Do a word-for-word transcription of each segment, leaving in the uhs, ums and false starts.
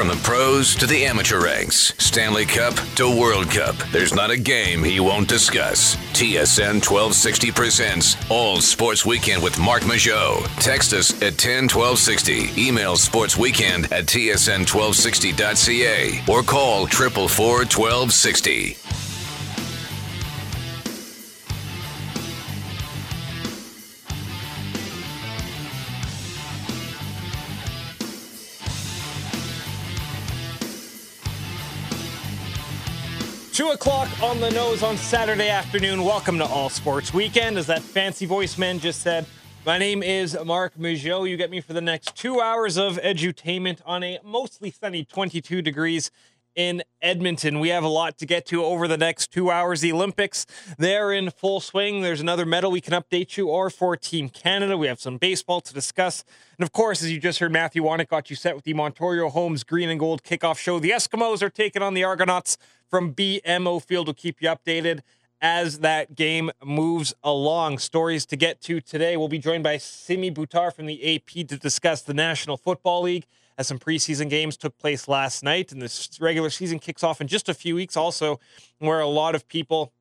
From the pros to the amateur ranks, Stanley Cup to World Cup, there's not a game he won't discuss. T S N twelve sixty presents All Sports Weekend with Mark Mageau. Text us at ten twelve sixty, email sportsweekend at t s n twelve sixty dot c a, or call four four four, one two six zero. two o'clock on the nose on Saturday afternoon. Welcome to All Sports Weekend. As that fancy voice man just said, my name is Mark Mageau. You get me for the next two hours of edutainment on a mostly sunny twenty-two degrees in Edmonton. We have a lot to get to over the next two hours. The Olympics, they're in full swing. There's another medal we can update you or for Team Canada. We have some baseball to discuss. And of course, as you just heard, Matthew Wanick got you set with the Montorio Holmes Green and Gold kickoff show. The Eskimos are taking on the Argonauts from B M O Field. Will keep you updated as that game moves along. Stories to get to today. We'll be joined by Simmi Buttar from the A P to discuss the National Football League, as some preseason games took place last night, and this regular season kicks off in just a few weeks also, where a lot of people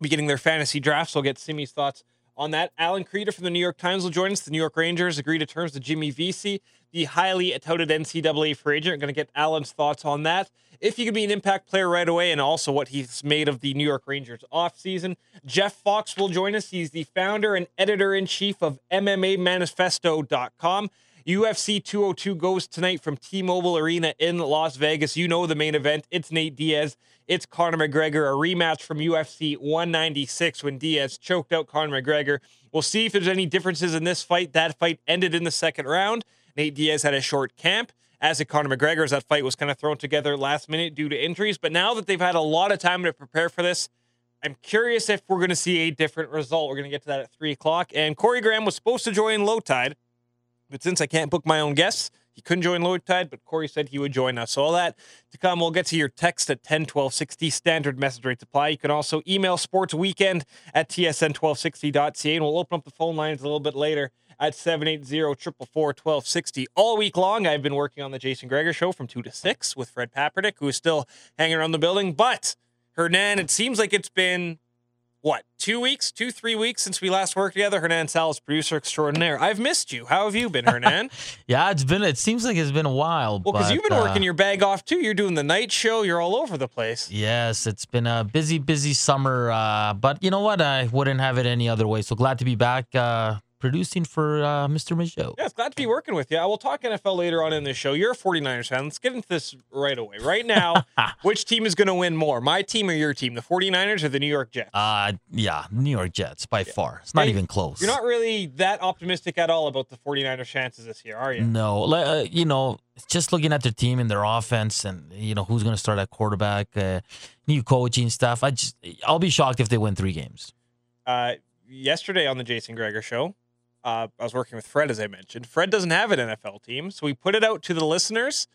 be getting their fantasy drafts. We'll get Simmi's thoughts on that. Allan Kreda from the New York Times will join us. The New York Rangers agree to terms to Jimmy Vesey, the highly touted N C double A free agent. We're going to get Allan's thoughts on that, if you can be an impact player right away, and also what he's made of the New York Rangers offseason. Jeff Fox will join us. He's the founder and editor-in-chief of M M A Manifesto dot com. U F C two oh two goes tonight from T-Mobile Arena in Las Vegas. You know the main event. It's Nate Diaz. It's Conor McGregor. A rematch from U F C one ninety-six when Diaz choked out Conor McGregor. We'll see if there's any differences in this fight. That fight ended in the second round. Nate Diaz had a short camp, as did Conor McGregor, as that fight was kind of thrown together last minute due to injuries. But now that they've had a lot of time to prepare for this, I'm curious if we're going to see a different result. We're going to get to that at three o'clock. And Corey Graham was supposed to join Low Tide, but since I can't book my own guests, he couldn't join Low Tide, but Corey said he would join us. So all that to come. We'll get to your text at ten twelve sixty. Standard message rates apply. You can also email sportsweekend at t s n twelve sixty dot c a, and we'll open up the phone lines a little bit later at seven eight zero, four four four, one two six zero. All week long, I've been working on the Jason Greger show from two to six with Fred Paperdick, who is still hanging around the building. But, Hernan, it seems like it's been, what, two weeks, two, three weeks since we last worked together? Hernan Salas, producer extraordinaire. I've missed you. How have you been, Hernan? yeah, it's been. It seems like it's been a while. Well, because you've been uh, working your bag off, too. You're doing the night show. You're all over the place. Yes, it's been a busy, busy summer. Uh, but you know what? I wouldn't have it any other way. So glad to be back uh, producing for uh, Mister Mageau. Yeah, it's glad to be working with you. I will talk N F L later on in this show. You're a forty-niners fan. Let's get into this right away. Right now, which team is going to win more? My team or your team? The forty-niners or the New York Jets? Uh, yeah, New York Jets by yeah. far. It's not hey, even close. You're not really that optimistic at all about the forty-niners' chances this year, are you? No. Uh, you know, just looking at their team and their offense and, you know, who's going to start at quarterback, uh, new coaching stuff, I just, I'll be shocked if they win three games. Uh, yesterday on the Jason Greger show, Uh, I was working with Fred, as I mentioned. Fred doesn't have an N F L team, so we put it out to the listeners,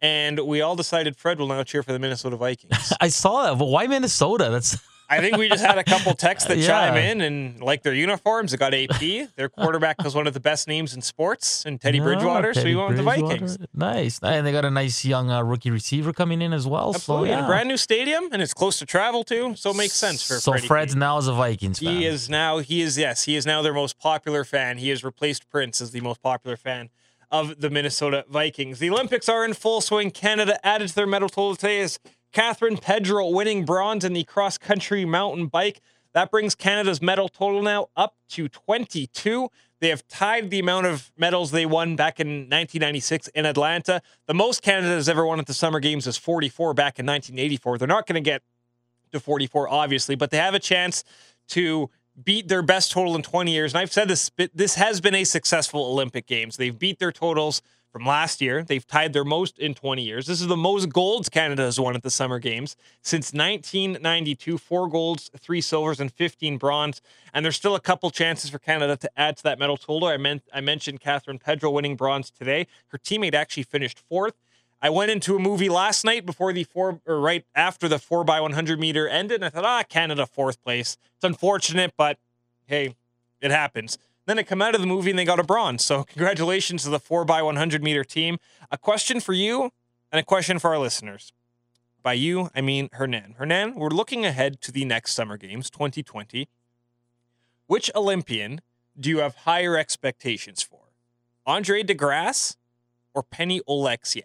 and we all decided Fred will now cheer for the Minnesota Vikings. I saw that, but why Minnesota? That's. I think we just had a couple texts that yeah. chime in and like their uniforms. They got A P. Their quarterback was one of the best names in sports, and Teddy no, Bridgewater. Teddy so we went with the Vikings. Nice, and they got a nice young uh, rookie receiver coming in as well. Absolutely, so, yeah. And a brand new stadium, and it's close to travel too, so it makes sense for. So Freddie Fred's King. Now is a Vikings fan. He is now. He is yes. He is now their most popular fan. He has replaced Prince as the most popular fan of the Minnesota Vikings. The Olympics are in full swing. Canada added to their medal total today as Catherine Pedrell winning bronze in the cross-country mountain bike. That brings Canada's medal total now up to twenty-two. They have tied the amount of medals they won back in nineteen ninety-six in Atlanta. The most Canada has ever won at the Summer Games is forty-four back in nineteen eighty-four. They're not going to get to forty-four, obviously, but they have a chance to beat their best total in twenty years. And I've said this, this has been a successful Olympic Games. They've beat their totals from last year. They've tied their most in twenty years. This is the most golds Canada has won at the Summer Games since nineteen ninety-two. Four golds, three silvers, and fifteen bronze. And there's still a couple chances for Canada to add to that medal total. I meant I mentioned Catherine Pedrell winning bronze today. Her teammate actually finished fourth. I went into a movie last night before the four, or right after the four by one hundred meter ended, and I thought, ah, Canada fourth place. It's unfortunate, but hey, it happens. Then it came out of the movie and they got a bronze. So congratulations to the four by one hundred meter team. A question for you. And a question for our listeners. By you, I mean Hernan. Hernan, we're looking ahead to the next Summer Games, twenty twenty. Which Olympian do you have higher expectations for? Andre DeGrasse or Penny Oleksiak?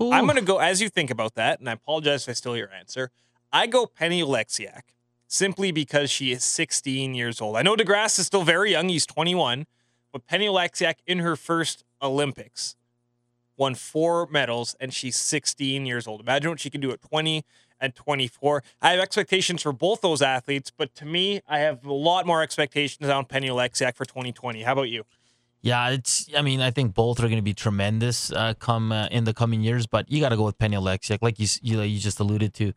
Ooh. I'm going to go, as you think about that, and I apologize if I steal your answer, I go Penny Oleksiak simply because she is sixteen years old. I know DeGrasse is still very young. He's twenty-one. But Penny Oleksiak, in her first Olympics, won four medals, and she's sixteen years old. Imagine what she can do at twenty and twenty-four. I have expectations for both those athletes, but to me, I have a lot more expectations on Penny Oleksiak for twenty twenty. How about you? Yeah, it's. I mean, I think both are going to be tremendous uh, come uh, in the coming years, but you got to go with Penny Oleksiak, like you, you you just alluded to.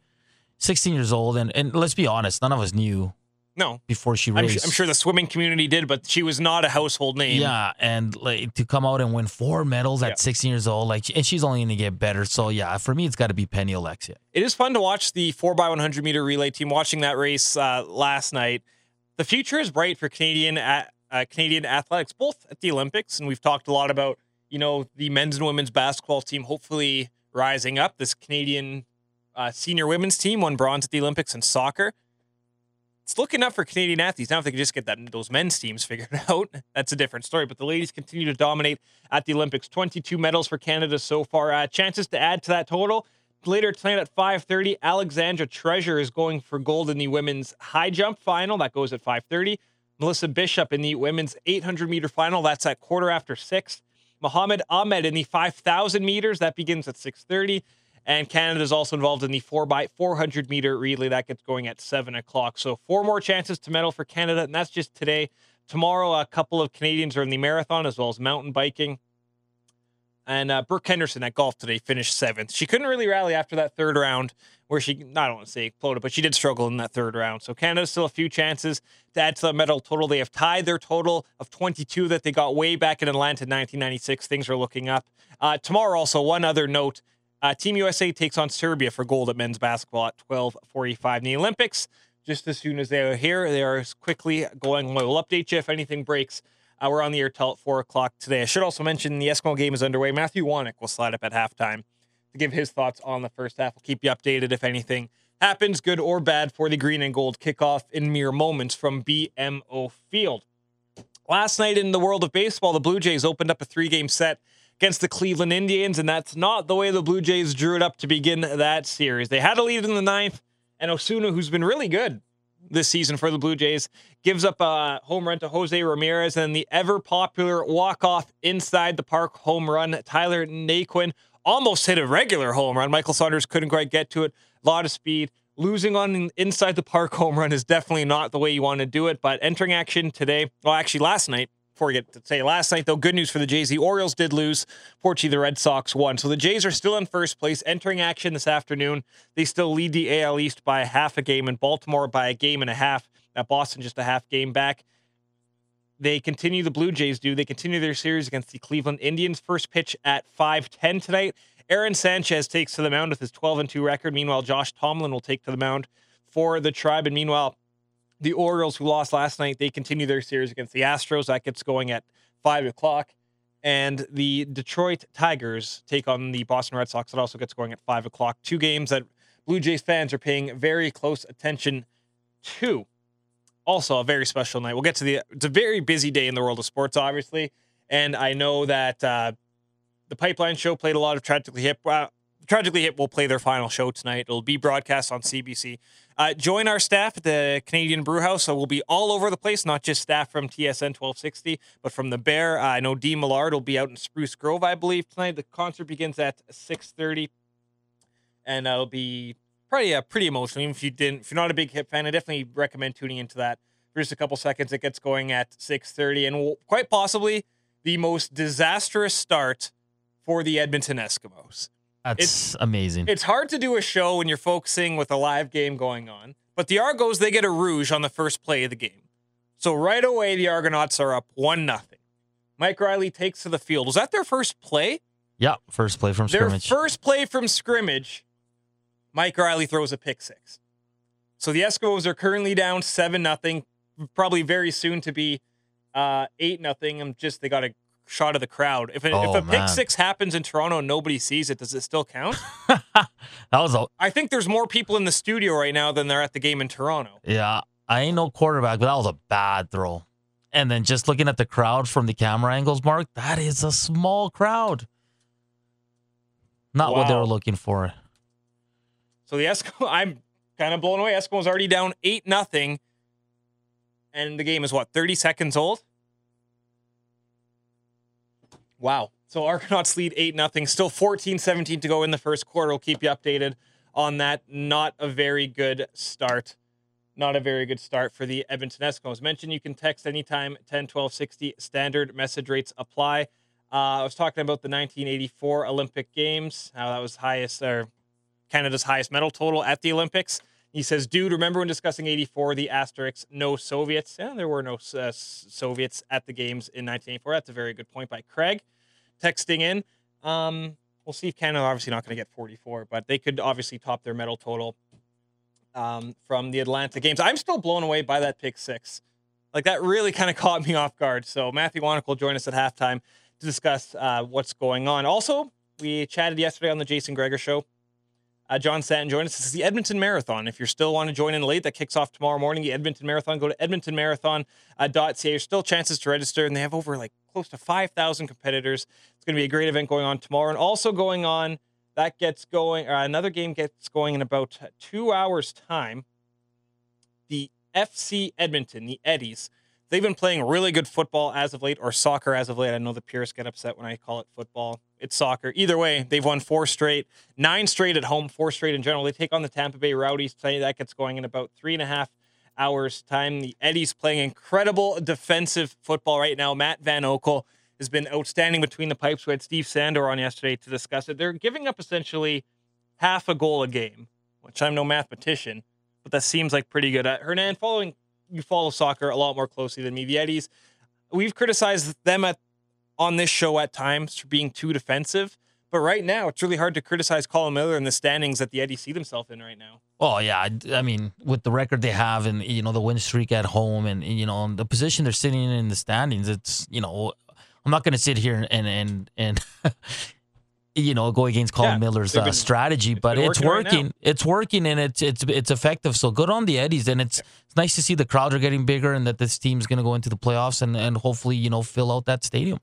sixteen years old, and, and let's be honest, none of us knew. No. Before she raced. I'm, sh- I'm sure the swimming community did, but she was not a household name. Yeah, and like, to come out and win four medals at yeah. sixteen years old, like, and she's only going to get better. So, yeah, for me, it's got to be Penny Oleksiak. It is fun to watch the four by one hundred meter relay team watching that race uh, last night. The future is bright for Canadian uh, uh, Canadian athletics, both at the Olympics, and we've talked a lot about, you know, the men's and women's basketball team hopefully rising up. This Canadian uh, senior women's team won bronze at the Olympics in soccer. It's looking up for Canadian athletes. Now if they can just get that those men's teams figured out, that's a different story. But the ladies continue to dominate at the Olympics. twenty-two medals for Canada so far. Uh, chances to add to that total. Later tonight at five thirty, Alexandra Treasure is going for gold in the women's high jump final. That goes at five thirty. Melissa Bishop in the women's eight hundred meter final. That's at quarter after six. Mohamed Ahmed in the five thousand meters. That begins at six thirty. And Canada is also involved in the four by four hundred meter relay. That gets going at seven o'clock. So four more chances to medal for Canada, and that's just today. Tomorrow, a couple of Canadians are in the marathon as well as mountain biking. And uh, Brooke Henderson at golf today finished seventh. She couldn't really rally after that third round where she, I don't want to say exploded, but she did struggle in that third round. So Canada still a few chances to add to the medal total. They have tied their total of twenty-two that they got way back in Atlanta in nineteen ninety-six. Things are looking up. Uh, tomorrow also, one other note. Uh, Team U S A takes on Serbia for gold at men's basketball at twelve forty-five in the Olympics. Just as soon as they are here, they are quickly going. We'll update you if anything breaks. Uh, we're on the air till at four o'clock today. I should also mention the Eskimo game is underway. Matthew Wanick will slide up at halftime to give his thoughts on the first half. We'll keep you updated if anything happens, good or bad, for the green and gold kickoff in mere moments from B M O Field. Last night in the world of baseball, the Blue Jays opened up a three-game set against the Cleveland Indians, and that's not the way the Blue Jays drew it up to begin that series. They had a lead in the ninth, and Osuna, who's been really good this season for the Blue Jays, gives up a home run to Jose Ramirez, and the ever-popular walk-off inside the park home run. Tyler Naquin almost hit a regular home run. Michael Saunders couldn't quite get to it. A lot of speed. Losing on an inside the park home run is definitely not the way you want to do it, but entering action today, well, actually last night, Before we get to say last night, though, good news for the Jays. The Orioles did lose. Porchie, the Red Sox won. So the Jays are still in first place, entering action this afternoon. They still lead the A L East by half a game, and Baltimore by a game and a half. Now Boston just a half game back. They continue, the Blue Jays do. They continue their series against the Cleveland Indians. First pitch at five ten tonight. Aaron Sanchez takes to the mound with his twelve and two record. Meanwhile, Josh Tomlin will take to the mound for the Tribe. And meanwhile, the Orioles, who lost last night, they continue their series against the Astros. That gets going at five o'clock. And the Detroit Tigers take on the Boston Red Sox. That also gets going at five o'clock. Two games that Blue Jays fans are paying very close attention to. Also, a very special night. We'll get to the... It's a very busy day in the world of sports, obviously. And I know that uh, the Pipeline Show played a lot of Tragically Hip... Uh, Tragically Hip will play their final show tonight. It'll be broadcast on C B C. Uh, join our staff at the Canadian Brewhouse. So we'll be all over the place, not just staff from T S N twelve sixty, but from the Bear. Uh, I know Dee Millard will be out in Spruce Grove, I believe, tonight. The concert begins at six thirty, and it'll be probably uh, pretty emotional. Even if you didn't, if you're not a big Hip fan, I definitely recommend tuning into that for just a couple seconds. It gets going at six thirty, and we'll, quite possibly the most disastrous start for the Edmonton Eskimos. That's it's, amazing. It's hard to do a show when you're focusing with a live game going on. But the Argos, they get a rouge on the first play of the game. So right away, the Argonauts are up one nothing. Mike Riley takes to the field. Was that their first play? Yeah, first play from their scrimmage. Their first play from scrimmage, Mike Riley throws a pick six. So the Eskimos are currently down seven nothing, probably very soon to be uh, eight nothing. I'm just, they got a shot of the crowd. If a, oh, if a pick six happens in Toronto and nobody sees it, does it still count? That was a... I think there's more people in the studio right now than there at the game in Toronto. Yeah, I ain't no quarterback, but that was a bad throw. And then just looking at the crowd from the camera angles, Mark, that is a small crowd. Not wow. what they were looking for. So the Eskimo, I'm kind of blown away. Eskimo's already down eight nothing. And the game is, what, thirty seconds old? Wow. So Argonauts lead eight nothing. Still fourteen seventeen to go in the first quarter. We'll keep you updated on that. Not a very good start. Not a very good start for the Edmonton Eskimos. Mentioned you can text anytime, ten twelve sixty. Standard message rates apply. Uh, I was talking about the nineteen eighty-four Olympic Games. How that was highest, or Canada's highest medal total at the Olympics. He says, dude, remember when discussing eighty-four, the asterisks, no Soviets? Yeah, there were no uh, Soviets at the games in nineteen eighty-four. That's a very good point by Craig. Texting in. Um, we'll see if Canada, obviously not going to get forty-four, but they could obviously top their medal total um, from the Atlanta Games. I'm still blown away by that pick six. Like, that really kind of caught me off guard. So Matthew Wanick will join us at halftime to discuss uh, what's going on. Also, we chatted yesterday on the Jason Greger Show. Uh, John Stanton joined us. This is the Edmonton Marathon. If you still want to join in late, that kicks off tomorrow morning, the Edmonton Marathon. Go to edmonton marathon dot c a. There's still chances to register, and they have over like close to five thousand competitors. It's going to be a great event going on tomorrow. And also going on, that gets going, or another game gets going in about two hours' time. The F C Edmonton, the Eddies, they've been playing really good football as of late, or soccer as of late. I know the purists get upset when I call it football. It's soccer. Either way, they've won four straight, nine straight at home, four straight in general. They take on the Tampa Bay Rowdies today. That gets going in about three and a half hours' time. The Eddies playing incredible defensive football right now. Matt Van Okel has been outstanding between the pipes. We had Steve Sandor on yesterday to discuss it. They're giving up essentially half a goal a game, which I'm no mathematician, but that seems like pretty good. Hernan, following... you follow soccer a lot more closely than me. The Eddies, we've criticized them at on this show at times for being too defensive, but right now it's really hard to criticize Colin Miller and the standings that the Eddies see themselves in right now. Oh yeah, I, I mean, with the record they have and, you know, the win streak at home and, you know, the position they're sitting in in the standings, it's, you know, I'm not going to sit here and and and you know, go against Colin yeah, Miller's been, uh, strategy, it's but it's working. working. Right it's working, and it's it's it's effective. So good on the Eddies, and it's, it's nice to see the crowds are getting bigger, and that this team's going to go into the playoffs and and hopefully, you know, fill out that stadium.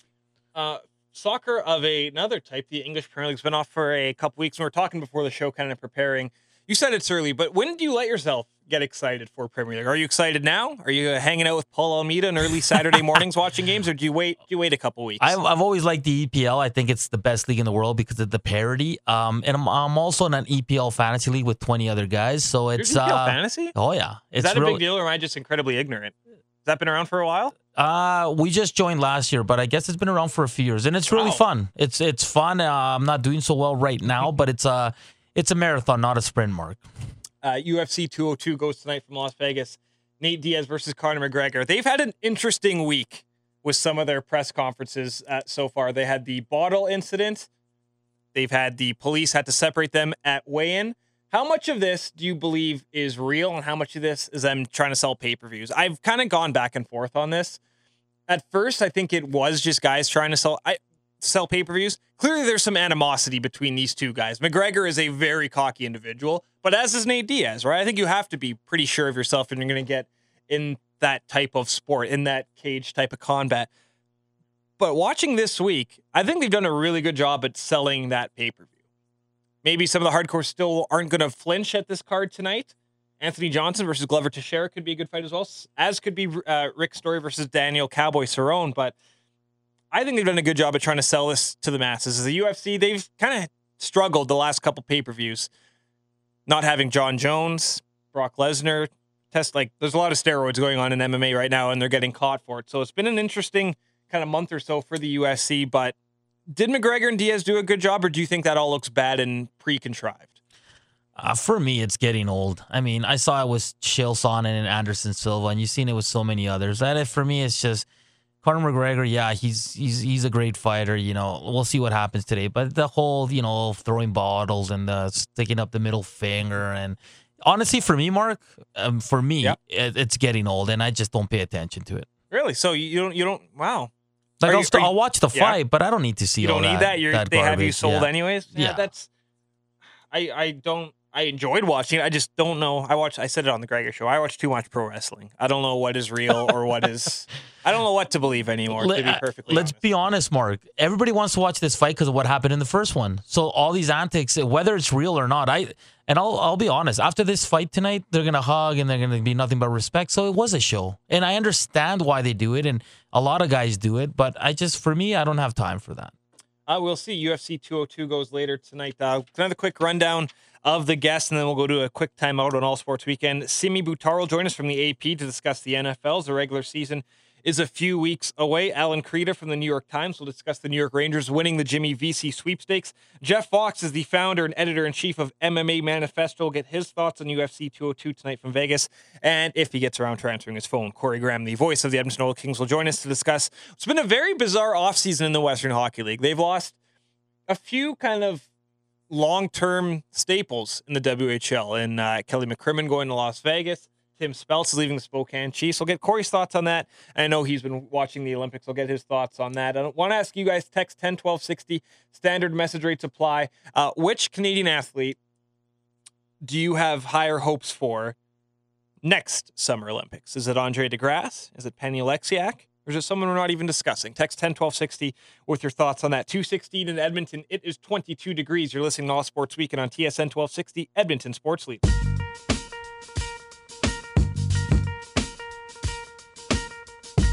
Uh, soccer of a, another type. The English Premier League's been off for a couple weeks. We were talking before the show, kind of preparing. You said it's early, but when do you let yourself get excited for Premier League? Are you excited now? Are you hanging out with Paul Almeida on early Saturday mornings watching games, or do you wait? Do you wait a couple weeks? I've, I've always liked the E P L. I think it's the best league in the world because of the parity. Um, and I'm, I'm also in an E P L fantasy league with twenty other guys, so it's E P L uh, fantasy. Oh yeah, it's is that a real, big deal, or am I just incredibly ignorant? Has that been around for a while? Uh, we just joined last year, but I guess it's been around for a few years, and it's really wow. fun. It's it's fun. Uh, I'm not doing so well right now, but it's a uh, it's a marathon, not a sprint, Mark. Uh, U F C two oh two goes tonight from Las Vegas. Nate Diaz versus Conor McGregor. They've had an interesting week with some of their press conferences uh, so far. They had the bottle incident. They've had the police had to separate them at weigh-in. How much of this do you believe is real, and how much of this is them trying to sell pay-per-views? I've kind of gone back and forth on this. At first, I think it was just guys trying to sell... I, sell pay-per-views. Clearly there's some animosity between these two guys. McGregor is a very cocky individual, but as is Nate Diaz, right? I think you have to be pretty sure of yourself and you're going to get in that type of sport, in that cage type of combat. But watching this week, I think they've done a really good job at selling that pay-per-view. Maybe some of the hardcore still aren't going to flinch at this card tonight. Anthony Johnson versus Glover Teixeira could be a good fight as well, as could be uh, Rick Story versus Daniel Cowboy Cerrone, but I think they've done a good job of trying to sell this to the masses. As the U F C, they've kind of struggled the last couple pay-per-views. Not having John Jones, Brock Lesnar, test like there's a lot of steroids going on in M M A right now, and they're getting caught for it. So it's been an interesting kind of month or so for the U F C. But did McGregor and Diaz do a good job, or do you think that all looks bad and pre-contrived? Uh, for me, it's getting old. I mean, I saw it with Chael Sonnen and Anderson Silva, and you've seen it with so many others. That it for me, it's just. Conor McGregor, yeah, he's he's he's a great fighter. You know, we'll see what happens today. But the whole, you know, throwing bottles and the sticking up the middle finger, and honestly, for me, Mark, um, for me, yeah. it, it's getting old, and I just don't pay attention to it. Really? So you don't you don't? Wow. Like, I'll, you, st- you, I'll watch the yeah. fight, but I don't need to see you all that. You don't need that. You're, that they garbage. have you sold yeah. anyways. Yeah, yeah. That's, I, I don't, I enjoyed watching it. I just don't know. I watched, I said it on the Greger Show. I watch too much pro wrestling. I don't know what is real or what is, I don't know what to believe anymore, Let, to be perfectly Let's honest. be honest, Mark. Everybody wants to watch this fight because of what happened in the first one. So all these antics, whether it's real or not, I, and I'll, I'll be honest, after this fight tonight, they're going to hug and they're going to be nothing but respect. So it was a show. And I understand why they do it. And a lot of guys do it. But I just, for me, I don't have time for that. Uh, we'll see. U F C two oh two goes later tonight. Uh, another quick rundown of the guests, and then we'll go to a quick timeout on All Sports Weekend. Simmi Buttar will join us from the A P to discuss the N F L. The regular season is a few weeks away. Allan Kreda from the New York Times will discuss the New York Rangers winning the Jimmy V C sweepstakes. Jeff Fox is the founder and editor-in-chief of M M A Manifesto. We'll get his thoughts on U F C two oh two tonight from Vegas. And if he gets around to answering his phone, Corey Graham, the voice of the Edmonton Oil Kings, will join us to discuss. It's been a very bizarre offseason in the Western Hockey League. They've lost a few kind of long-term staples in the W H L. And uh, Kelly McCrimmon going to Las Vegas. Tim Speltz is leaving the Spokane Chiefs. I'll get Corey's thoughts on that. I know he's been watching the Olympics. I'll get his thoughts on that. I want to ask you guys, text ten twelve sixty, standard message rates apply. Uh, which Canadian athlete do you have higher hopes for next Summer Olympics? Is it Andre DeGrasse? Is it Penny Oleksiak? Or is it someone we're not even discussing? Text ten twelve sixty with your thoughts on that. two sixteen in Edmonton, it is twenty-two degrees. You're listening to All Sports Weekend on T S N twelve sixty, Edmonton Sports Leader.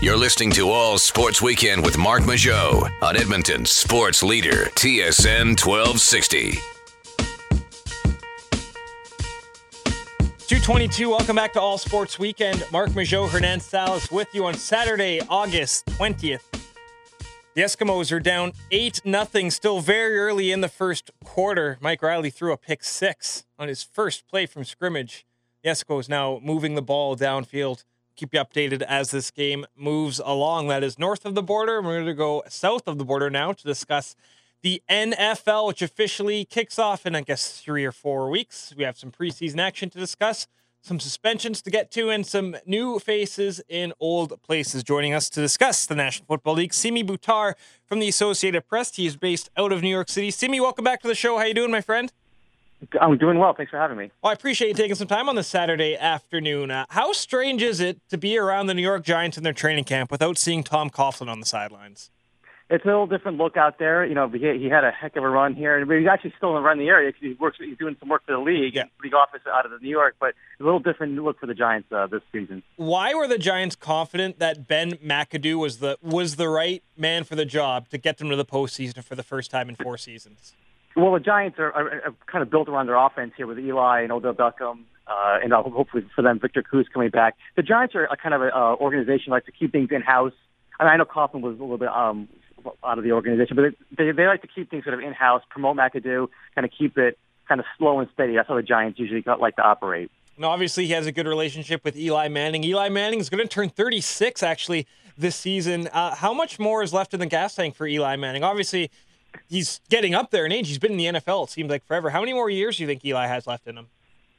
You're listening to All Sports Weekend with Mark Mageau on Edmonton Sports Leader, T S N twelve sixty. two twenty-two, welcome back to All Sports Weekend. Mark Mageau, Hernan Salas with you on Saturday, August twentieth. The Eskimos are down eight nothing, still very early in the first quarter. Mike Riley threw a pick six on his first play from scrimmage. The Eskimos now moving the ball downfield. Keep you updated as this game moves along. That is north of the border. We're going to go south of the border now to discuss the N F L, which officially kicks off in, I guess, three or four weeks. We have some preseason action to discuss, some suspensions to get to, and some new faces in old places. Joining us to discuss the National Football League, Simmi Buttar from the Associated Press. He is based out of New York City. Simmi, welcome back to the show. How you doing, my friend? I'm doing well. Thanks for having me. Well, I appreciate you taking some time on this Saturday afternoon. Uh, how strange is it to be around the New York Giants in their training camp without seeing Tom Coughlin on the sidelines? It's a little different look out there. You know, he, he had a heck of a run here. But he's actually still in the run the area because he works, he's doing some work for the league, yeah. league office out of New York. But a little different look for the Giants uh, this season. Why were the Giants confident that Ben McAdoo was the was the right man for the job to get them to the postseason for the first time in four seasons? Well, the Giants are, are, are kind of built around their offense here with Eli and Odell Beckham, uh, and hopefully for them, Victor Cruz coming back. The Giants are a kind of an uh, organization that likes to keep things in-house. I mean, I know Coughlin was a little bit um, out of the organization, but they, they, they like to keep things sort of in-house, promote McAdoo, kind of keep it kind of slow and steady. That's how the Giants usually like to operate. And obviously, he has a good relationship with Eli Manning. Eli Manning is going to turn thirty-six, actually, this season. Uh, how much more is left in the gas tank for Eli Manning? Obviously, he's getting up there in age. He's been in the N F L, it seems like, forever. How many more years do you think Eli has left in him?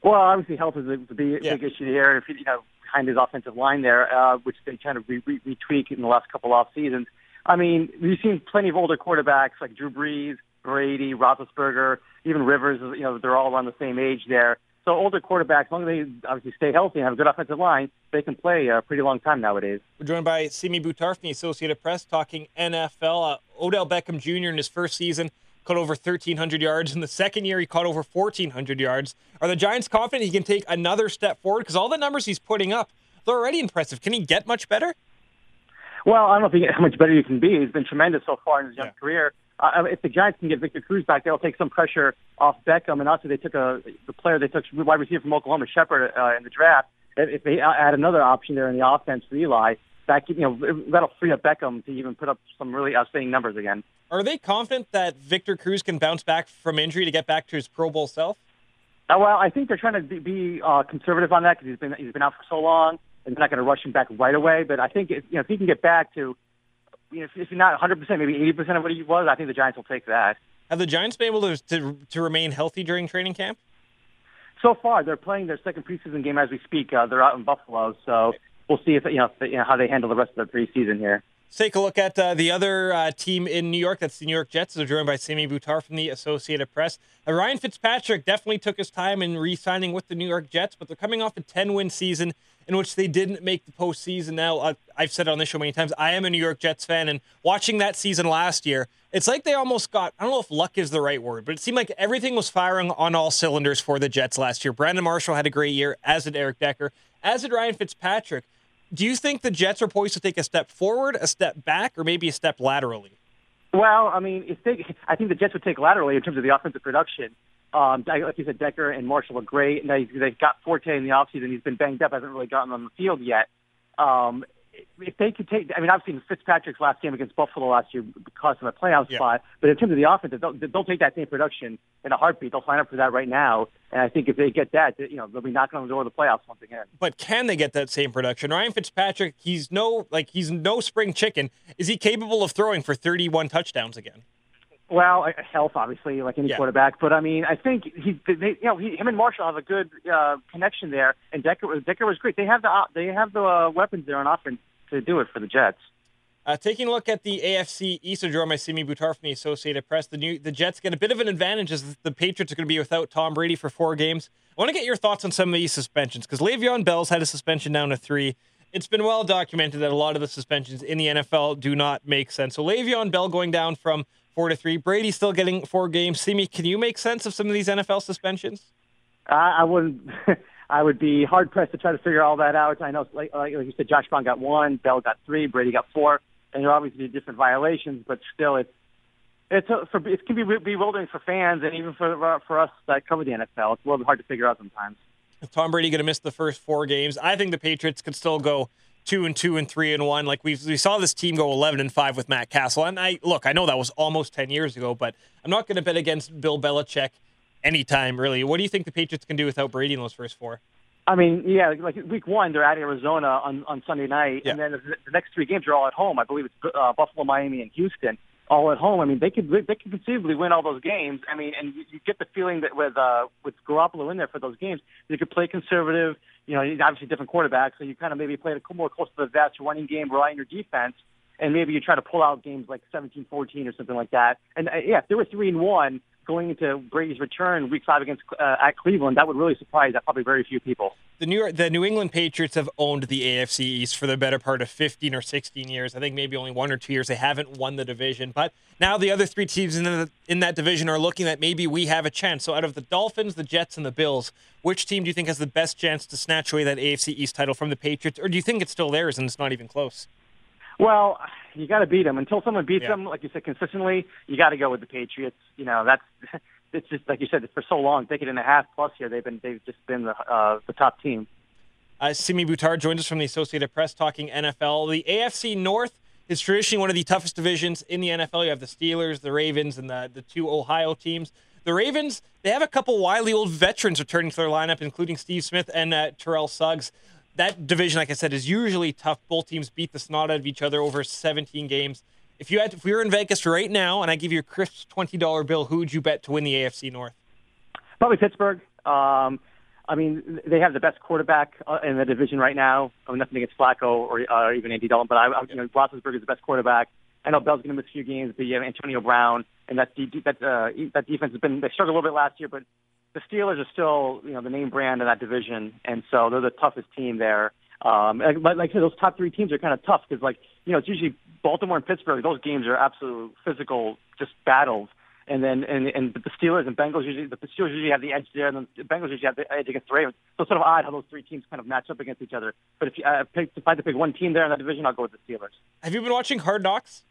Well, obviously, health is a big, yeah. big issue here. If you know, behind his offensive line there, uh, which they kind of retweaked in the last couple off seasons. I mean, we've seen plenty of older quarterbacks like Drew Brees, Brady, Roethlisberger, even Rivers. You know, they're all around the same age there. So older quarterbacks, as long as they obviously stay healthy and have a good offensive line, they can play a pretty long time nowadays. We're joined by Simmi Buttar from the Associated Press talking N F L. Uh, Odell Beckham Junior in his first season caught over thirteen hundred yards. In the second year, he caught over fourteen hundred yards. Are the Giants confident he can take another step forward? Because all the numbers he's putting up, they're already impressive. Can he get much better? Well, I don't think how much better you can be. He's been tremendous so far in his young yeah. career. Uh, if the Giants can get Victor Cruz back, they'll take some pressure off Beckham. And also, they took a the player they took wide receiver from Oklahoma, Shepard, uh, in the draft. If they add another option there in the offense for Eli, that you know that'll free up Beckham to even put up some really outstanding numbers again. Are they confident that Victor Cruz can bounce back from injury to get back to his Pro Bowl self? Uh, well, I think they're trying to be, be uh, conservative on that because he's been he's been out for so long, and they're not going to rush him back right away. But I think if, you know if he can get back to You know, if, if you're not one hundred percent, maybe eighty percent of what he was, I think the Giants will take that. Have the Giants been able to, to to remain healthy during training camp? So far, they're playing their second preseason game as we speak. Uh, they're out in Buffalo, so we'll see if you know, if, you know how they handle the rest of their preseason here. Let's take a look at uh, the other uh, team in New York. That's the New York Jets. They're joined by Simmi Buttar from the Associated Press. Uh, Ryan Fitzpatrick definitely took his time in re-signing with the New York Jets, but they're coming off a ten-win season in which they didn't make the postseason. Now, uh, I've said it on this show many times, I am a New York Jets fan, and watching that season last year, it's like they almost got, I don't know if luck is the right word, but it seemed like everything was firing on all cylinders for the Jets last year. Brandon Marshall had a great year, as did Eric Decker, as did Ryan Fitzpatrick. Do you think the Jets are poised to take a step forward, a step back, or maybe a step laterally? Well, I mean, if they, I think the Jets would take laterally in terms of the offensive production. Um, like you said, Decker and Marshall are great. Now they got Forte in the offseason. He's been banged up, hasn't really gotten on the field yet. Um, if they could take, I mean, I've seen Fitzpatrick's last game against Buffalo last year cost him a playoff yeah. spot. But in terms of the offense, they'll, they'll take that same production in a heartbeat. They'll sign up for that right now. And I think if they get that, you know, they'll be knocking on the door of the playoffs once again. But can they get that same production? Ryan Fitzpatrick, he's no like he's no spring chicken. Is he capable of throwing for thirty-one touchdowns again? Well, health, obviously, like any yeah. quarterback. But I mean, I think he, they, you know, he, him and Marshall have a good uh, connection there. And Decker, Decker was great. They have the they have the uh, weapons there on offense to do it for the Jets. Uh, taking a look at the A F C East, I'm joined by Simmi Buttar from the Associated Press. The new the Jets get a bit of an advantage as the Patriots are going to be without Tom Brady for four games. I want to get your thoughts on some of these suspensions, because Le'Veon Bell's had a suspension down to three. It's been well documented that a lot of the suspensions in the N F L do not make sense. So Le'Veon Bell going down from four to three. Brady still getting four games. Simmi, can you make sense of some of these N F L suspensions? Uh, I wouldn't... I would be hard-pressed to try to figure all that out. I know, like, like you said, Josh Brown got one, Bell got three, Brady got four. And there are obviously different violations, but still, it's it's a, for, it can be bewildering for fans and even for for us that cover the N F L. It's a little bit hard to figure out sometimes. Is Tom Brady going to miss the first four games? I think the Patriots could still go two and two and three and one. Like we we saw this team go eleven and five with Matt Castle. And I look, I know that was almost ten years ago, but I'm not going to bet against Bill Belichick anytime, really. What do you think the Patriots can do without Brady in those first four? I mean, yeah, like week one, they're at Arizona on, on Sunday night, yeah. and then the next three games are all at home. I believe it's uh, Buffalo, Miami, and Houston, all at home. I mean, they could they could conceivably win all those games. I mean, and you get the feeling that with uh, with Garoppolo in there for those games, they could play conservative. You know, obviously different quarterbacks, so you kind of maybe play a more close to the vest running game, rely on your defense, and maybe you try to pull out games like seventeen fourteen or something like that. And uh, yeah, if they were three and one. Going into Brady's return week five against uh, at Cleveland, that would really surprise that probably very few people. The New York, the New England Patriots have owned the A F C East for the better part of fifteen or sixteen years. I think maybe only one or two years they haven't won the division. But now the other three teams in, the, in that division are looking at maybe we have a chance. So out of the Dolphins, the Jets, and the Bills, which team do you think has the best chance to snatch away that A F C East title from the Patriots? Or do you think it's still theirs and it's not even close? Well, you got to beat them. Until someone beats yeah. them, like you said, consistently, you got to go with the Patriots. You know, that's it's just like you said. It's for so long, decade and a half plus here, they've been they've just been the uh, the top team. Uh, Simmi Buttar joins us from the Associated Press, talking N F L. The A F C North is traditionally one of the toughest divisions in the N F L. You have the Steelers, the Ravens, and the the two Ohio teams. The Ravens, they have a couple wily old veterans returning to their lineup, including Steve Smith and uh, Terrell Suggs. That division, like I said, is usually tough. Both teams beat the snot out of each other over seventeen games. If you had, to, if we were in Vegas right now, and I give you a crisp twenty dollar bill, who would you bet to win the A F C North? Probably Pittsburgh. Um, I mean, they have the best quarterback in the division right now. I mean, nothing against Flacco or, or even Andy Dalton, but I, I, you know, Roethlisberger is the best quarterback. I know Bell's going to miss a few games, but you have Antonio Brown, and that that uh, that defense has been they struggled a little bit last year, but. The Steelers are still, you know, the name brand in that division, and so they're the toughest team there. Um, like, like I said, those top three teams are kind of tough because, like, you know, it's usually Baltimore and Pittsburgh. Those games are absolute physical, just battles. And then, and, and the Steelers and Bengals usually, the Steelers usually have the edge there, and the Bengals usually have the edge against the Ravens. So it's sort of odd how those three teams kind of match up against each other. But if, you, uh, pick, if I had to pick one team there in that division, I'll go with the Steelers. Have you been watching Hard Knocks?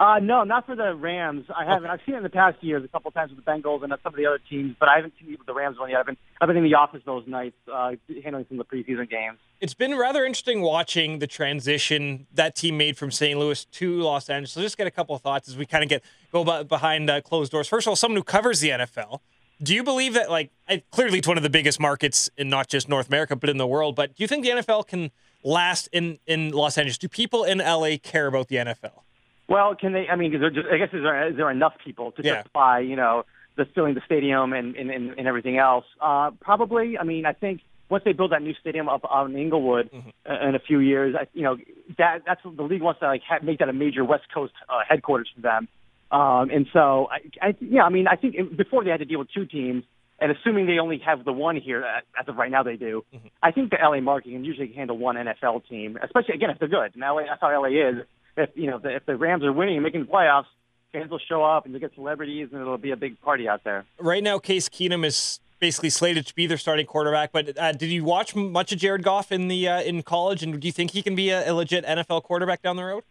Uh, no, not for the Rams. I haven't. Okay. I've seen it in the past years a couple of times with the Bengals and some of the other teams, but I haven't seen it with the Rams one yet. I've been, I've been in the office those nights uh, handling some of the preseason games. It's been rather interesting watching the transition that team made from Saint Louis to Los Angeles. So just get a couple of thoughts as we kind of get go behind uh, closed doors. First of all, someone who covers the N F L, do you believe that, like, I, clearly it's one of the biggest markets in not just North America but in the world, but do you think the N F L can last in, in Los Angeles? Do people in L A care about the N F L? Well, can they? I mean, is there just, I guess is there, is there enough people to yeah. justify, you know, the filling the stadium and, and, and everything else? Uh, probably. I mean, I think once they build that new stadium up on Inglewood mm-hmm. in a few years, I, you know, that that's the league wants to like have, make that a major West Coast uh, headquarters for them. Um, and so, I, I, yeah, I mean, I think it, before they had to deal with two teams, and assuming they only have the one here as of right now, they do. Mm-hmm. I think the L A market can usually handle one N F L team, especially again if they're good. And L A, that's how L A is. If you know, the, if the Rams are winning and making the playoffs, fans will show up and you'll get celebrities, and it'll be a big party out there. Right now, Case Keenum is basically slated to be their starting quarterback. But uh, did you watch much of Jared Goff in the uh, in college? And do you think he can be a, a legit N F L quarterback down the road?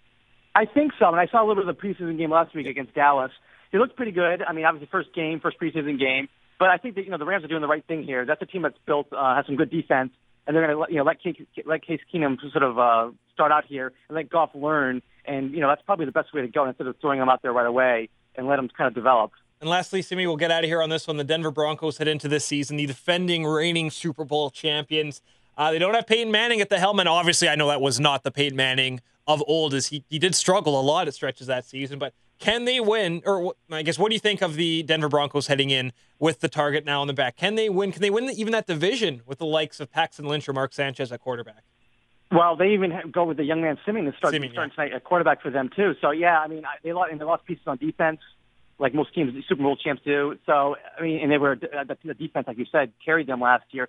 I think so. And I saw a little bit of the preseason game last week yeah. against Dallas. He looked pretty good. I mean, obviously, first game, first preseason game. But I think that you know the Rams are doing the right thing here. That's a team that's built, uh, has some good defense, and they're going to you know let Case, let Case Keenum sort of uh, start out here and let Goff learn. And, you know, that's probably the best way to go instead of throwing them out there right away and let them kind of develop. And lastly, Simmi, we'll get out of here on this one. The Denver Broncos head into this season the defending reigning Super Bowl champions. Uh, they don't have Peyton Manning at the helm, and obviously I know that was not the Peyton Manning of old, as he, he did struggle a lot at stretches that season. But can they win, or I guess what do you think of the Denver Broncos heading in with the target now on the back? Can they win? Can they win even that division with the likes of Paxton Lynch or Mark Sanchez at quarterback? Well, they even go with the young man Simmi to start Simmi, starting yeah. tonight at quarterback for them too. So yeah, I mean they lost and they lost pieces on defense, like most teams, Super Bowl champs do. So I mean, and they were the defense, like you said, carried them last year.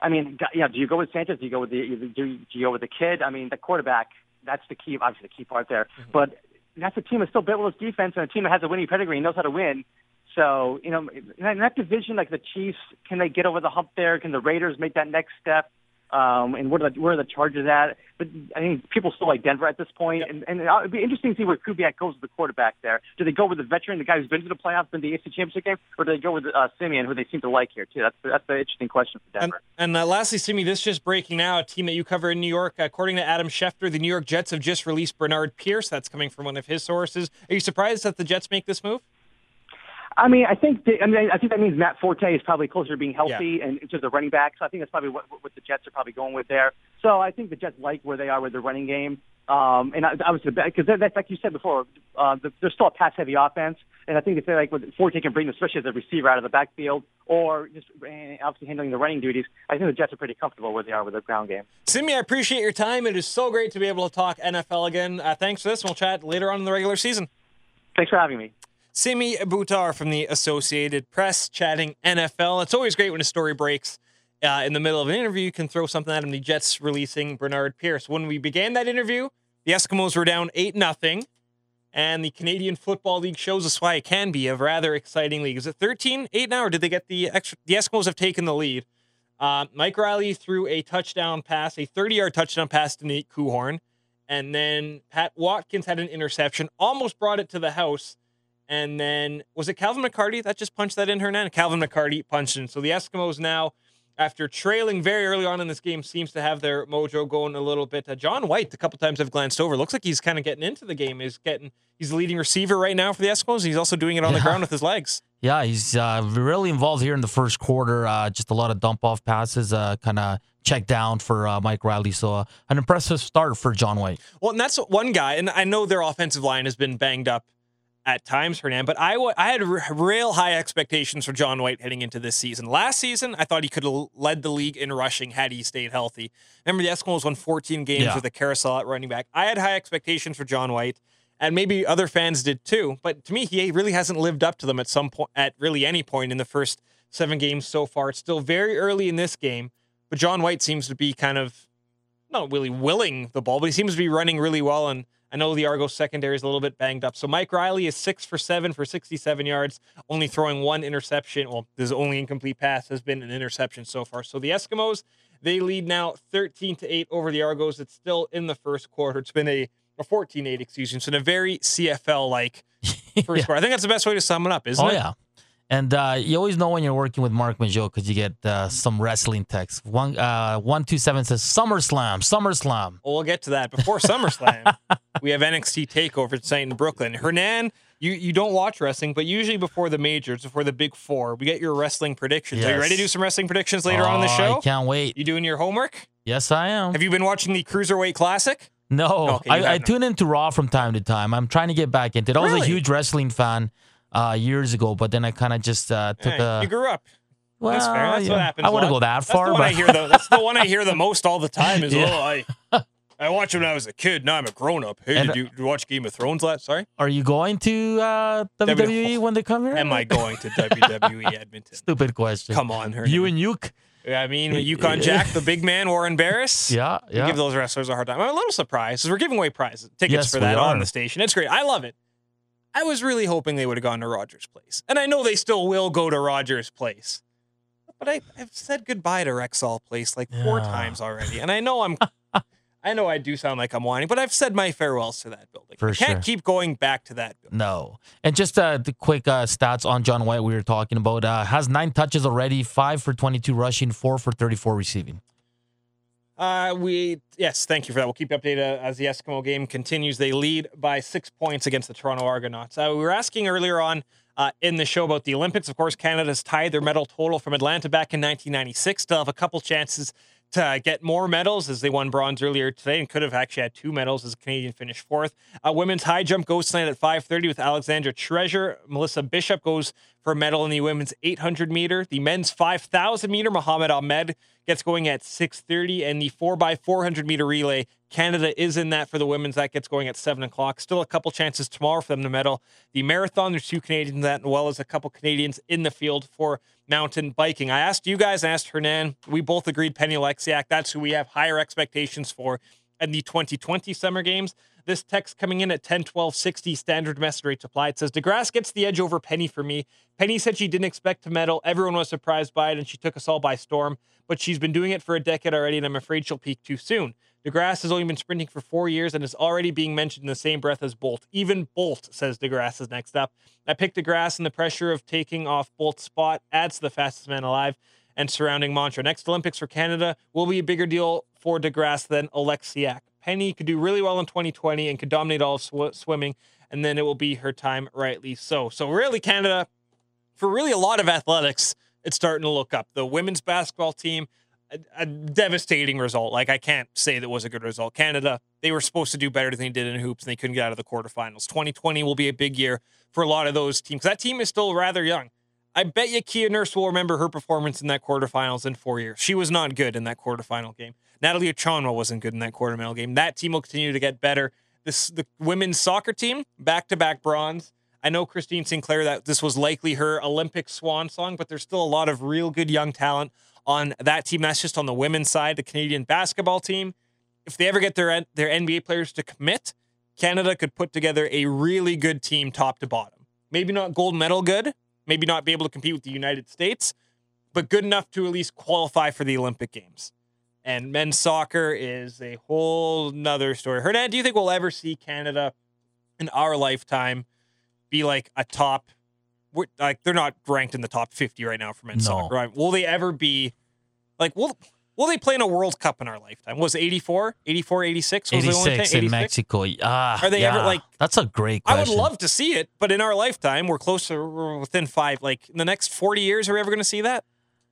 I mean, yeah, do you go with Sanchez? Do you go with the do you go with the kid? I mean, the quarterback. That's the key, obviously, the key part there. Mm-hmm. But that's a team that's still built with its defense and a team that has a winning pedigree and knows how to win. So you know, in that division, like the Chiefs, can they get over the hump there? Can the Raiders make that next step? Um, and where are, the, where are the Chargers at? But I think people still like Denver at this point. Yeah. And, and it would be interesting to see where Kubiak goes with the quarterback there. Do they go with the veteran, the guy who's been to the playoffs, been to the A F C Championship game, or do they go with uh, Simeon, who they seem to like here, too? That's that's the interesting question for Denver. And, and uh, lastly, Simmi, this just breaking now, a team that you cover in New York. According to Adam Schefter, the New York Jets have just released Bernard Pierce. That's coming from one of his sources. Are you surprised that the Jets make this move? I mean, I think the, I mean, I think that means Matt Forte is probably closer to being healthy yeah. and to the running back. So I think that's probably what, what the Jets are probably going with there. So I think the Jets like where they are with their running game. Um, and obviously, because that's like you said before, uh, they're still a pass-heavy offense. And I think if they like what Forte can bring, especially as a receiver out of the backfield, or just obviously handling the running duties, I think the Jets are pretty comfortable where they are with their ground game. Simmi, I appreciate your time. It is so great to be able to talk N F L again. Uh, thanks for this. We'll chat later on in the regular season. Thanks for having me. Simmi Buttar from the Associated Press chatting N F L. It's always great when a story breaks uh, in the middle of an interview. You can throw something at him. The Jets releasing Bernard Pierce. When we began that interview, the Eskimos were down eight nothing, and the Canadian Football League shows us why it can be a rather exciting league. Is it thirteen eight now, or did they get the extra? The Eskimos have taken the lead. Uh, Mike Riley threw a touchdown pass, a thirty-yard touchdown pass to Nate Kuhorn, and then Pat Watkins had an interception, almost brought it to the house. And then, was it Calvin McCarty that just punched that in, Hernan? Calvin McCarty punched in. So the Eskimos now, after trailing very early on in this game, seems to have their mojo going a little bit. Uh, John White, a couple times I've glanced over, looks like he's kind of getting into the game. He's getting, he's the leading receiver right now for the Eskimos. He's also doing it on yeah. the ground with his legs. Yeah, he's uh, really involved here in the first quarter. Uh, just a lot of dump-off passes, uh, kind of check down for uh, Mike Riley. So uh, an impressive start for John White. Well, and that's one guy, and I know their offensive line has been banged up at times, Hernan, but I, w- I had r- real high expectations for John White heading into this season. Last season, I thought he could have led the league in rushing had he stayed healthy. Remember, the Eskimos won fourteen games yeah. with a carousel at running back. I had high expectations for John White, and maybe other fans did too, but to me, he really hasn't lived up to them at some point, at really any point in the first seven games so far. It's still very early in this game, but John White seems to be kind of not really willing the ball, but he seems to be running really well, and I know the Argos secondary is a little bit banged up. So Mike Riley is six for seven for sixty-seven yards, only throwing one interception. Well, this only incomplete pass has been an interception so far. So the Eskimos, they lead now thirteen to eight over the Argos. It's still in the first quarter. It's been a fourteen eight, excuse me. It's been a very C F L-like first yeah. quarter. I think that's the best way to sum it up, isn't oh, it? Oh, yeah. And uh, you always know when you're working with Mark Mageau because you get uh, some wrestling texts. One, uh, one two seven says, SummerSlam, SummerSlam. Well, we'll get to that. Before SummerSlam, we have N X T TakeOver tonight in Brooklyn. Hernan, you, you don't watch wrestling, but usually before the majors, before the big four, we get your wrestling predictions. Yes. Are you ready to do some wrestling predictions later oh, on in the show? I can't wait. You doing your homework? Yes, I am. Have you been watching the Cruiserweight Classic? No. Oh, okay, I, I tune into Raw from time to time. I'm trying to get back into it. I was really? a huge wrestling fan. Uh, years ago, but then I kind of just uh, took yeah, a... You grew up. Well, that's fair. That's yeah. what happens. I wouldn't go that far. That's the, but... one I hear the, that's the one I hear the most all the time is, yeah. oh, I, I watched when I was a kid. Now I'm a grown-up. Hey, did you, did you watch Game of Thrones last? Sorry? Are you going to uh, W W E w when they come here? Am I going to W W E Edmonton? Stupid question. Come on, Hernan. You and Uke. I mean, UConn Jack, the big man, Warren Barris. Yeah, yeah. We give those wrestlers a hard time. I'm a little surprised because we're giving away prizes, tickets yes, for that on the station. It's great. I love it. I was really hoping they would have gone to Rogers Place. And I know they still will go to Rogers Place. But I, I've said goodbye to Rexall Place like four yeah. times already. And I know I'm, I know I do sound like I'm whining, but I've said my farewells to that building. For I can't sure. keep going back to that building. No. And just uh, the quick uh, stats on John White we were talking about. Uh, has nine touches already, five for twenty-two rushing, four for thirty-four receiving. Uh, we Yes, thank you for that. We'll keep you updated as the Eskimo game continues. They lead by six points against the Toronto Argonauts. Uh, we were asking earlier on uh, in the show about the Olympics. Of course, Canada's tied their medal total from Atlanta back in nineteen ninety-six. Still have a couple chances to get more medals as they won bronze earlier today and could have actually had two medals as a Canadian finished fourth. Uh, women's high jump goes tonight at five thirty with Alexandra Treasure. Melissa Bishop goes for a medal in the women's eight hundred meter. The men's five thousand meter, Mohamed Ahmed gets going at six thirty. And the four by four hundred meter relay, Canada is in that for the women's. That gets going at seven o'clock. Still a couple chances tomorrow for them to medal. The marathon, there's two Canadians in that, as well as a couple Canadians in the field for mountain biking. I asked you guys, I asked Hernan. We both agreed Penny Oleksiak. That's who we have higher expectations for in the twenty twenty Summer Games. This text coming in at ten twelve sixty standard message rates apply. It says, DeGrasse gets the edge over Penny for me. Penny said she didn't expect to medal. Everyone was surprised by it, and she took us all by storm. But she's been doing it for a decade already, and I'm afraid she'll peak too soon. DeGrasse has only been sprinting for four years and is already being mentioned in the same breath as Bolt. Even Bolt says DeGrasse is next up. I picked DeGrasse, and the pressure of taking off Bolt's spot adds to the fastest man alive and surrounding mantra. Next Olympics for Canada will be a bigger deal for DeGrasse than Oleksiak. Penny could do really well in twenty twenty and could dominate all sw swimming, and then it will be her time, rightly so. So really, Canada, for really a lot of athletics, it's starting to look up. The women's basketball team, a, a devastating result. Like, I can't say that was a good result. Canada, they were supposed to do better than they did in hoops, and they couldn't get out of the quarterfinals. twenty twenty will be a big year for a lot of those teams. That team is still rather young. I bet you Kia Nurse will remember her performance in that quarterfinals in four years. She was not good in that quarterfinal game. Natalia Chonwa wasn't good in that quarterfinal game. That team will continue to get better. This the women's soccer team, back-to-back bronze. I know Christine Sinclair, that this was likely her Olympic swan song, but there's still a lot of real good young talent on that team. That's just on the women's side. The Canadian basketball team, if they ever get their, their N B A players to commit, Canada could put together a really good team top to bottom. Maybe not gold medal good, maybe not be able to compete with the United States, but good enough to at least qualify for the Olympic Games. And men's soccer is a whole nother story. Hernan, do you think we'll ever see Canada in our lifetime be like a top, we're, like they're not ranked in the top fifty right now for men's no. soccer, right? Will they ever be, like, will, will they play in a World Cup in our lifetime? Was it eighty-four, eighty-four, eighty-six? Was eighty-six, the only in Mexico. Uh, Are they yeah. ever, like, that's a great question. I would love to see it, but in our lifetime, we're closer, we're within five, like in the next forty years, are we ever going to see that?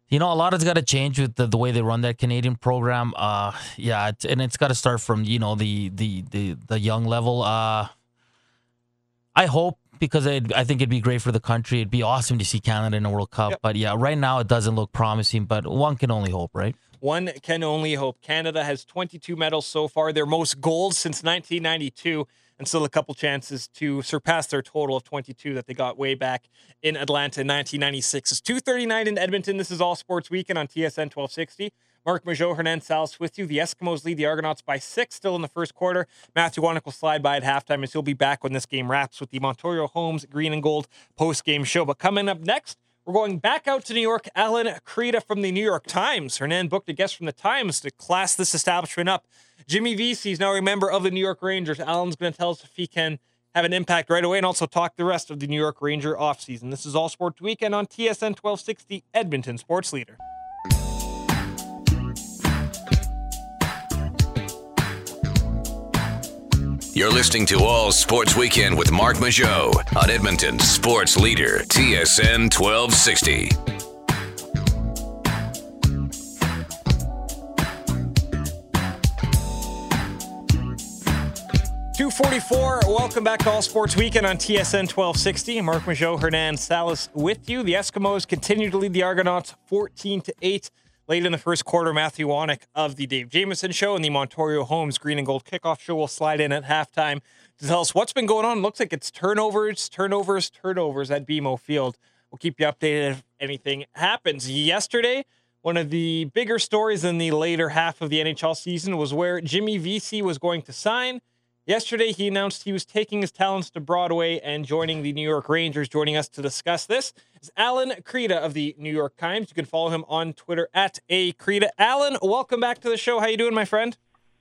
You know, a lot has got to change with the, the way they run that Canadian program. Uh, yeah, it, and it's got to start from, you know, the the the, the young level. Uh, I hope, because it, I think it'd be great for the country. It'd be awesome to see Canada in a World Cup. Yep. But, yeah, right now it doesn't look promising, but one can only hope, right? One can only hope. Canada has twenty-two medals so far, their most gold since nineteen ninety-two. And still a couple chances to surpass their total of twenty-two that they got way back in Atlanta in nineteen ninety-six. It's two thirty-nine in Edmonton. This is All Sports Weekend on T S N twelve sixty. Mark Mageau, Hernan Salas with you. The Eskimos lead the Argonauts by six still in the first quarter. Matthew Wanick will slide by at halftime as he'll be back when this game wraps with the Montorio Holmes Green and Gold post-game show. But coming up next, we're going back out to New York. Allan Kreda from the New York Times. Hernan booked a guest from the Times to class this establishment up. Jimmy Vesey is now a member of the New York Rangers. Allan's going to tell us if he can have an impact right away and also talk the rest of the New York Ranger offseason. This is All Sports Weekend on T S N twelve sixty, Edmonton Sports Leader. You're listening to All Sports Weekend with Mark Mageau on Edmonton Sports Leader, T S N twelve sixty. eight forty-four. Welcome back to All Sports Weekend on T S N twelve sixty. Mark Mageau, Hernan Salas with you. The Eskimos continue to lead the Argonauts fourteen to eight. Late in the first quarter, Matthew Wanick of the Dave Jamieson Show and the Montorio Holmes Green and Gold Kickoff Show will slide in at halftime to tell us what's been going on. Looks like it's turnovers, turnovers, turnovers at B M O Field. We'll keep you updated if anything happens. Yesterday, one of the bigger stories in the later half of the N H L season was where Jimmy Vesey was going to sign. Yesterday, he announced he was taking his talents to Broadway and joining the New York Rangers. Joining us to discuss this is Allan Kreda of the New York Times. You can follow him on Twitter at A Kreda. Allan, welcome back to the show. How you doing, my friend?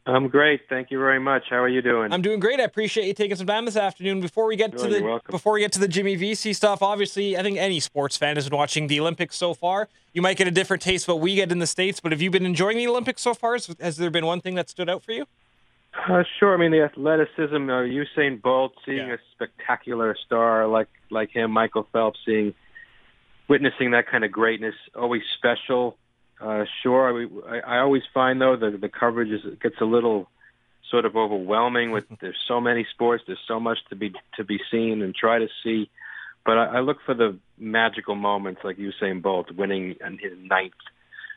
I'm great. Thank you very much. How are you doing? I'm doing great. I appreciate you taking some time this afternoon. Before we get sure, to the you're welcome. Before we get to the Jimmy Vesey stuff, obviously, I think any sports fan has been watching the Olympics so far. You might get a different taste what we get in the States, but have you been enjoying the Olympics so far? Has there been one thing that stood out for you? Uh, sure. I mean, the athleticism, uh, Usain Bolt, seeing yeah. a spectacular star like, like him, Michael Phelps, seeing, witnessing that kind of greatness, always special. Uh, sure. I, I always find, though, that the coverage is, gets a little sort of overwhelming. With There's so many sports. There's so much to be to be seen and try to see. But I, I look for the magical moments like Usain Bolt winning his ninth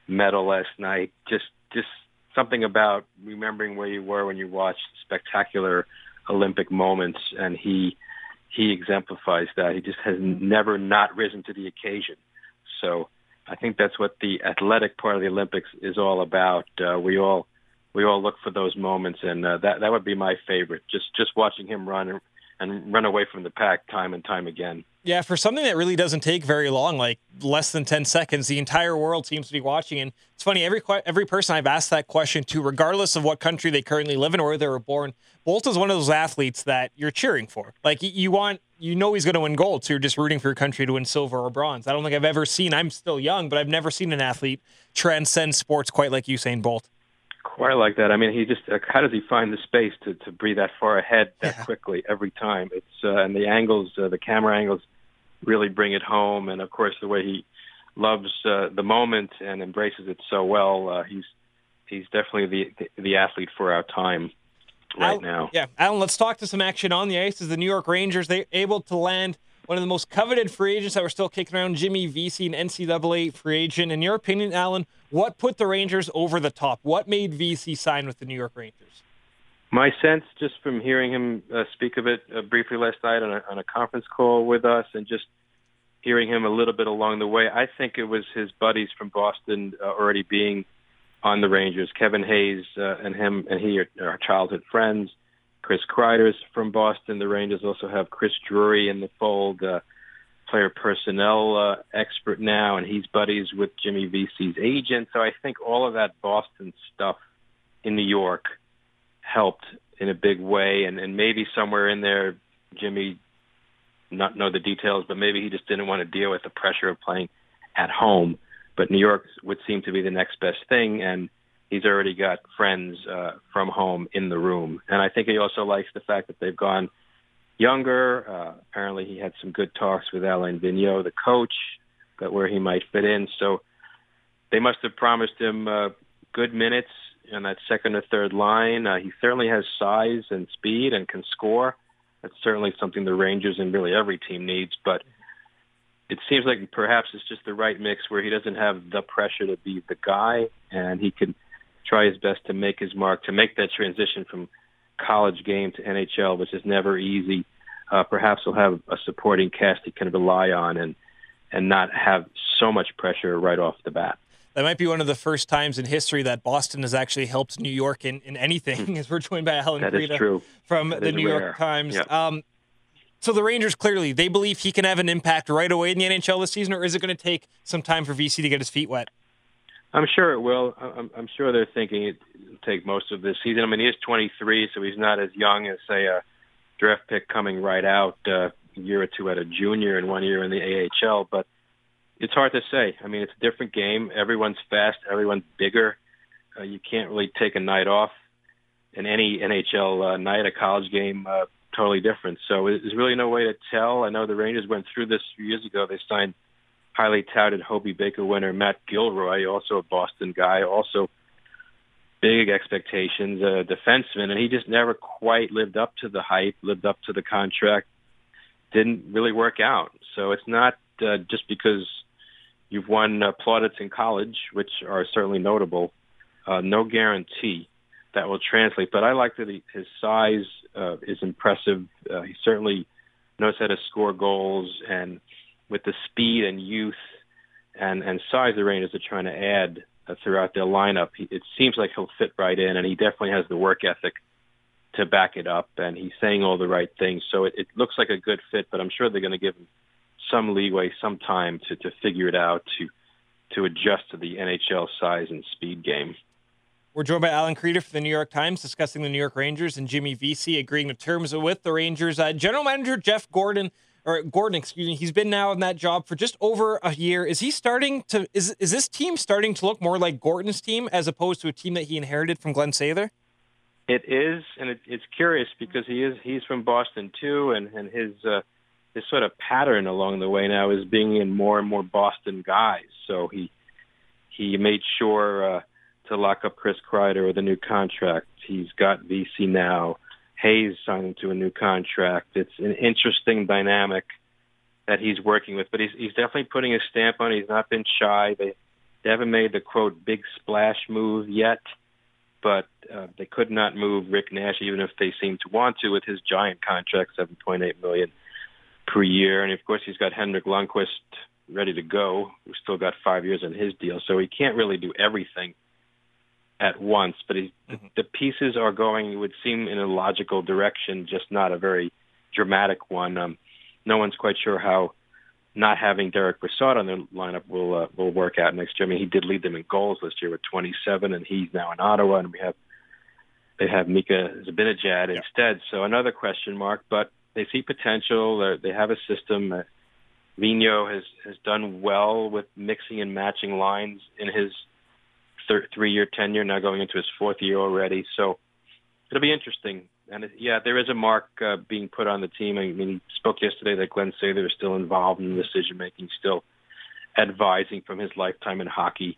medal last night. Just, just. Something about remembering where you were when you watched spectacular Olympic moments, and he he exemplifies that. He just has never not risen to the occasion. So I think that's what the athletic part of the Olympics is all about. Uh, we all we all look for those moments, and uh, that that would be my favorite. Just just watching him run and, and run away from the pack time and time again. Yeah, for something that really doesn't take very long, like less than ten seconds, the entire world seems to be watching. And it's funny, every every person I've asked that question to, regardless of what country they currently live in or where they were born, Bolt is one of those athletes that you're cheering for. Like, you want, you know he's going to win gold, so you're just rooting for your country to win silver or bronze. I don't think I've ever seen, I'm still young, but I've never seen an athlete transcend sports quite like Usain Bolt. Quite like that. I mean, he just, how does he find the space to, to breathe that far ahead that yeah. quickly every time? It's uh, and the angles, uh, the camera angles really bring it home. And, of course, the way he loves uh, the moment and embraces it so well, uh, he's he's definitely the, the, the athlete for our time right Al- now. Yeah. Allan, let's talk to some action on the ice. Is the New York Rangers, they able to land one of the most coveted free agents that were still kicking around, Jimmy Vesey, an N C double A free agent. In your opinion, Allan, what put the Rangers over the top? What made Vesey sign with the New York Rangers? My sense, just from hearing him uh, speak of it uh, briefly last night on a, on a conference call with us and just hearing him a little bit along the way, I think it was his buddies from Boston uh, already being on the Rangers. Kevin Hayes uh, and him and he are, are childhood friends. Chris Kreider's from Boston. The Rangers also have Chris Drury in the fold, uh, player personnel uh, expert now, and he's buddies with Jimmy Vesey's agent. So I think all of that Boston stuff in New York helped in a big way, and, and maybe somewhere in there, Jimmy, not know the details, but maybe he just didn't want to deal with the pressure of playing at home. But New York would seem to be the next best thing, and he's already got friends uh, from home in the room. And I think he also likes the fact that they've gone younger. Uh, apparently he had some good talks with Alain Vigneault, the coach, about where he might fit in. So they must have promised him uh, good minutes on that second or third line. Uh, he certainly has size and speed and can score. That's certainly something the Rangers and really every team needs. But it seems like perhaps it's just the right mix where he doesn't have the pressure to be the guy, and he can try his best to make his mark, to make that transition from college game to N H L, which is never easy. Uh, perhaps he'll have a supporting cast he can rely on and, and not have so much pressure right off the bat. That might be one of the first times in history that Boston has actually helped New York in, in anything, as we're joined by Allan Kreda from that the New rare. York Times. Yep. Um, so the Rangers, clearly, they believe he can have an impact right away in the N H L this season, or is it going to take some time for Vesey to get his feet wet? I'm sure it will. I'm, I'm sure they're thinking it take most of this season. I mean, he is twenty-three, so he's not as young as, say, a draft pick coming right out uh, a year or two at a junior and one year in the A H L. But it's hard to say. I mean, it's a different game. Everyone's fast. Everyone's bigger. Uh, you can't really take a night off in any N H L uh, night, a college game, uh, totally different. So there's really no way to tell. I know the Rangers went through this a few years ago. They signed highly touted Hobey Baker winner Matt Gilroy, also a Boston guy, also big expectations, a defenseman, and he just never quite lived up to the hype, lived up to the contract, didn't really work out. So it's not uh, just because you've won uh, plaudits in college, which are certainly notable, uh, no guarantee that will translate. But I like that he, his size uh, is impressive. Uh, he certainly knows how to score goals, and with the speed and youth and, and size the Rangers are trying to add uh, throughout their lineup, he, it seems like he'll fit right in, and he definitely has the work ethic to back it up, and he's saying all the right things. So it, it looks like a good fit, but I'm sure they're going to give him some leeway, some time to, to figure it out, to to adjust to the N H L size and speed game. We're joined by Allan Kreda for the New York Times discussing the New York Rangers, and Jimmy Vesey agreeing to terms with the Rangers. Uh, General Manager Jeff Gordon, or Gordon, excuse me, he's been now in that job for just over a year. Is he starting to, is, is this team starting to look more like Gordon's team as opposed to a team that he inherited from Glenn Sather? It is, and it, it's curious because he is he's from Boston too, and, and his uh, his sort of pattern along the way now is being in more and more Boston guys. So he he made sure uh, to lock up Chris Kreider with a new contract. He's got V C now. Hayes signed to a new contract. It's an interesting dynamic that he's working with, but he's he's definitely putting his stamp on it. He's not been shy. They, they haven't made the, quote, big splash move yet, but uh, they could not move Rick Nash, even if they seemed to want to, with his giant contract, seven point eight million dollars per year. And, of course, he's got Henrik Lundqvist ready to go, who's still got five years in his deal. So he can't really do everything at once. But he, mm-hmm. the pieces are going, it would seem, in a logical direction, just not a very dramatic one. Um, no one's quite sure how not having Derek Brassard on the lineup will uh, will work out next year. I mean, he did lead them in goals last year with twenty-seven, and he's now in Ottawa, and we have they have Mika Zibanejad yeah. instead. So another question mark, but they see potential. They have a system. Uh, Vigneault has, has done well with mixing and matching lines in his thir- three-year tenure, now going into his fourth year already. So it'll be interesting. And, yeah, there is a mark uh, being put on the team. I mean, he spoke yesterday that Glenn Sather is still involved in decision-making, still advising from his lifetime in hockey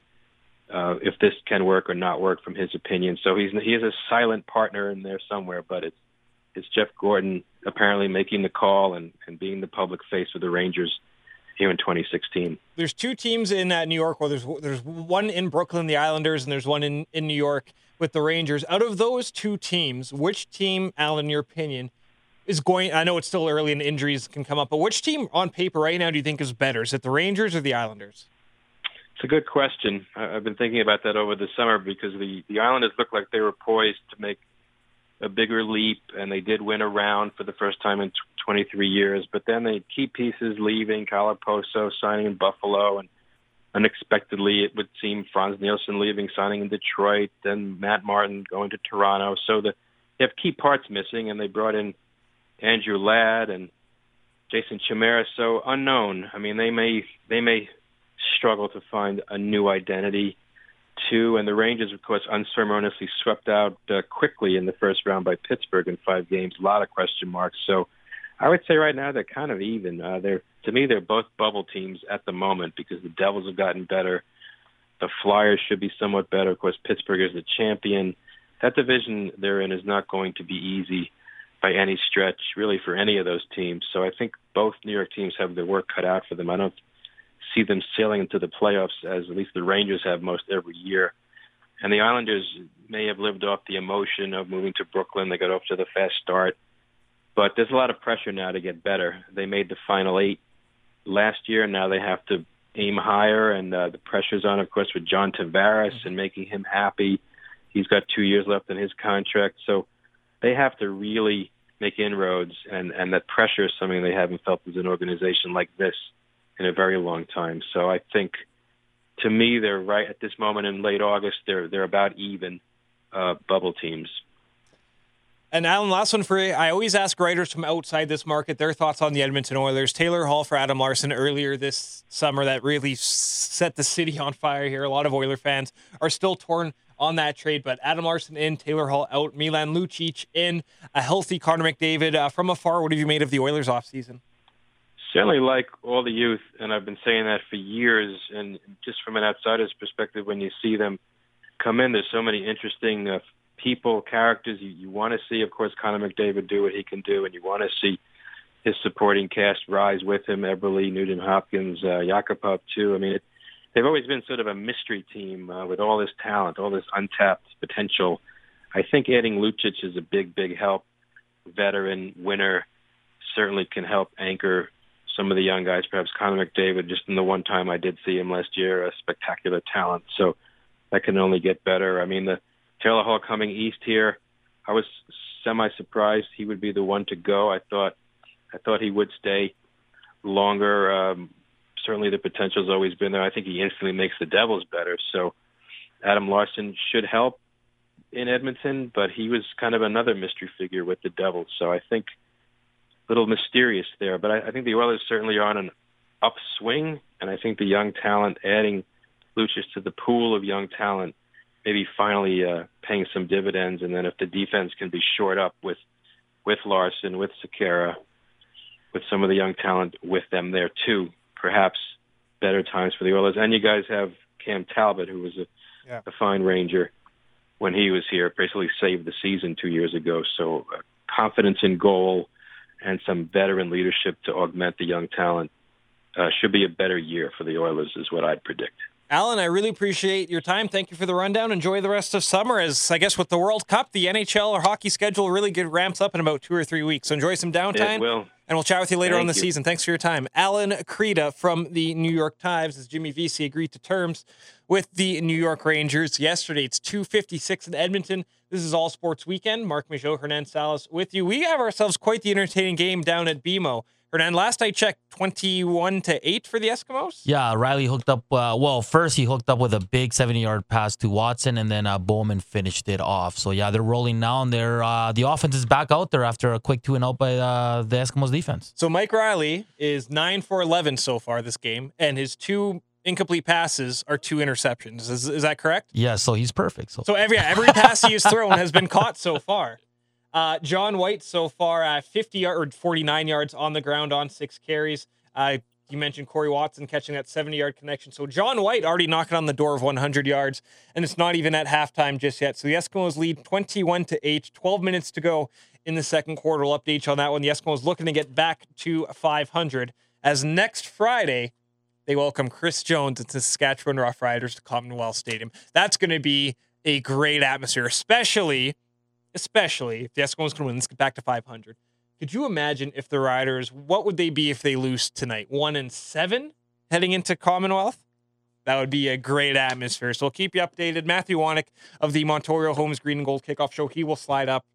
uh, if this can work or not work from his opinion. So he's he is a silent partner in there somewhere, but it's, it's Jeff Gordon apparently making the call and, and being the public face of the Rangers here in twenty sixteen. There's two teams in uh, New York. Well, there's, there's one in Brooklyn, the Islanders, and there's one in, in New York with the Rangers. Out of those two teams, which team, Allan, in your opinion, is going, I know it's still early and injuries can come up, but which team on paper right now do you think is better? Is it the Rangers or the Islanders? It's a good question. I've been thinking about that over the summer because the, the Islanders looked like they were poised to make a bigger leap, and they did win a round for the first time in twenty-three years, but then they key pieces leaving, Colaposo signing in Buffalo, and unexpectedly, it would seem Franz Nielsen leaving, signing in Detroit, then Matt Martin going to Toronto. So the, they have key parts missing, and they brought in Andrew Ladd and Jason Chimera. So unknown. I mean, they may they may struggle to find a new identity too. And the Rangers, of course, unceremoniously swept out uh, quickly in the first round by Pittsburgh in five games. A lot of question marks. So I would say right now they're kind of even. Uh, they're to me, they're both bubble teams at the moment because the Devils have gotten better. The Flyers should be somewhat better. Of course, Pittsburgh is the champion. That division they're in is not going to be easy by any stretch, really, for any of those teams. So I think both New York teams have their work cut out for them. I don't see them sailing into the playoffs, as at least the Rangers have most every year. And the Islanders may have lived off the emotion of moving to Brooklyn. They got off to the fast start. But there's a lot of pressure now to get better. They made the final eight last year, and now they have to aim higher. And uh, the pressure's on, of course, with John Tavares and making him happy. He's got two years left in his contract. So they have to really make inroads, and, and that pressure is something they haven't felt as an organization like this in a very long time. So I think, to me, they're right at this moment in late August, they're, they're about even uh, bubble teams. And Allan, last one for you. I always ask writers from outside this market their thoughts on the Edmonton Oilers. Taylor Hall for Adam Larson earlier this summer that really set the city on fire here. A lot of Oiler fans are still torn on that trade, but Adam Larson in, Taylor Hall out, Milan Lucic in, a healthy Connor McDavid. Uh, from afar, what have you made of the Oilers offseason? Certainly like all the youth, and I've been saying that for years, and just from an outsider's perspective, when you see them come in. There's so many interesting uh, people, characters you, you want to see. Of course, Conor McDavid do what he can do, and you want to see his supporting cast rise with him, Eberle, Nugent-Hopkins, uh, Yakupov, too. I mean, it, they've always been sort of a mystery team uh, with all this talent, all this untapped potential. I think adding Lucic is a big, big help. Veteran, winner, certainly can help anchor some of the young guys, perhaps Conor McDavid, just in the one time I did see him last year, a spectacular talent. So that can only get better. I mean, the Taylor Hall coming east here, I was semi-surprised he would be the one to go. I thought I thought he would stay longer. Um, certainly the potential's always been there. I think he instantly makes the Devils better. So Adam Larson should help in Edmonton, but he was kind of another mystery figure with the Devils. So I think a little mysterious there. But I, I think the Oilers certainly are on an upswing, and I think the young talent, adding Lucic to the pool of young talent, maybe finally uh, paying some dividends. And then if the defense can be shored up with, with Larson, with Sekera, with some of the young talent with them there too, perhaps better times for the Oilers. And you guys have Cam Talbot, who was a, yeah. a fine Ranger when he was here, basically saved the season two years ago. So uh, confidence in goal and some veteran leadership to augment the young talent uh, should be a better year for the Oilers is what I'd predict. Allan, I really appreciate your time. Thank you for the rundown. Enjoy the rest of summer as, I guess, with the World Cup, the N H L or hockey schedule really good ramps up in about two or three weeks. So enjoy some downtime. It will. And we'll chat with you later Thank on the you. season. Thanks for your time. Allan Kreda from the New York Times as Jimmy Vesey agreed to terms with the New York Rangers yesterday. It's two fifty-six in Edmonton. This is All Sports Weekend. Mark Mageau, Hernan Salas with you. We have ourselves quite the entertaining game down at B M O. Hernan, last I checked, twenty-one to eight for the Eskimos? Yeah, Riley hooked up, uh, well, first he hooked up with a big seventy-yard pass to Watson, and then uh, Bowman finished it off. So, yeah, they're rolling now, and they're, uh, the offense is back out there after a quick two and oh by uh, the Eskimos defense. So, Mike Riley is nine for eleven so far this game, and his two incomplete passes are two interceptions. Is, is that correct? Yeah, so he's perfect. So, so every, every pass he has thrown has been caught so far. Uh, John White so far, uh, fifty or forty-nine yards on the ground on six carries. Uh, you mentioned Corey Watson catching that seventy-yard connection. So John White already knocking on the door of one hundred yards, and it's not even at halftime just yet. So the Eskimos lead twenty-one to eight, twelve minutes to go in the second quarter. We'll update you on that one. The Eskimos looking to get back to five hundred as next Friday they welcome Chris Jones and Saskatchewan Roughriders to Commonwealth Stadium. That's going to be a great atmosphere, especially... Especially if the Eskimos can win, let's get back to five hundred. Could you imagine if the Riders, what would they be if they lose tonight? One and seven heading into Commonwealth? That would be a great atmosphere. So we'll keep you updated. Matthew Wanick of the Montorio Holmes Green and Gold Kickoff Show, he will slide up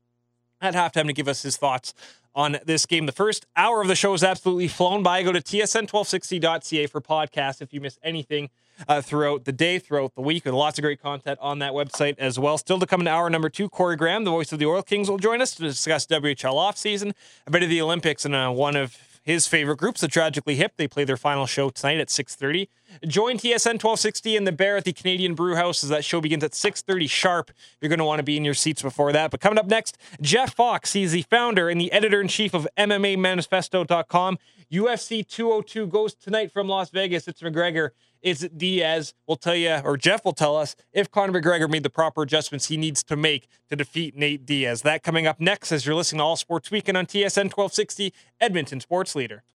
at halftime to give us his thoughts on this game. The first hour of the show is absolutely flown by. Go to T S N twelve sixty dot C A for podcasts if you miss anything Uh, throughout the day, throughout the week, with lots of great content on that website as well. Still to come in hour number two, Corey Graham, the voice of the Oil Kings, will join us to discuss W H L offseason, a bit of the Olympics, and uh, one of his favorite groups, the Tragically Hip. They play their final show tonight at six thirty. Join T S N twelve sixty and the Bear at the Canadian Brew House as that show begins at six thirty sharp. You're going to want to be in your seats before that. But coming up next, Jeff Fox. He's the founder and the editor-in-chief of M M A Manifesto dot com. U F C two oh two goes tonight from Las Vegas. It's McGregor. Is it Diaz? We'll tell you, or Jeff will tell us, if Conor McGregor made the proper adjustments he needs to make to defeat Nate Diaz. That coming up next as you're listening to All Sports Weekend on T S N twelve sixty, Edmonton Sports Leader.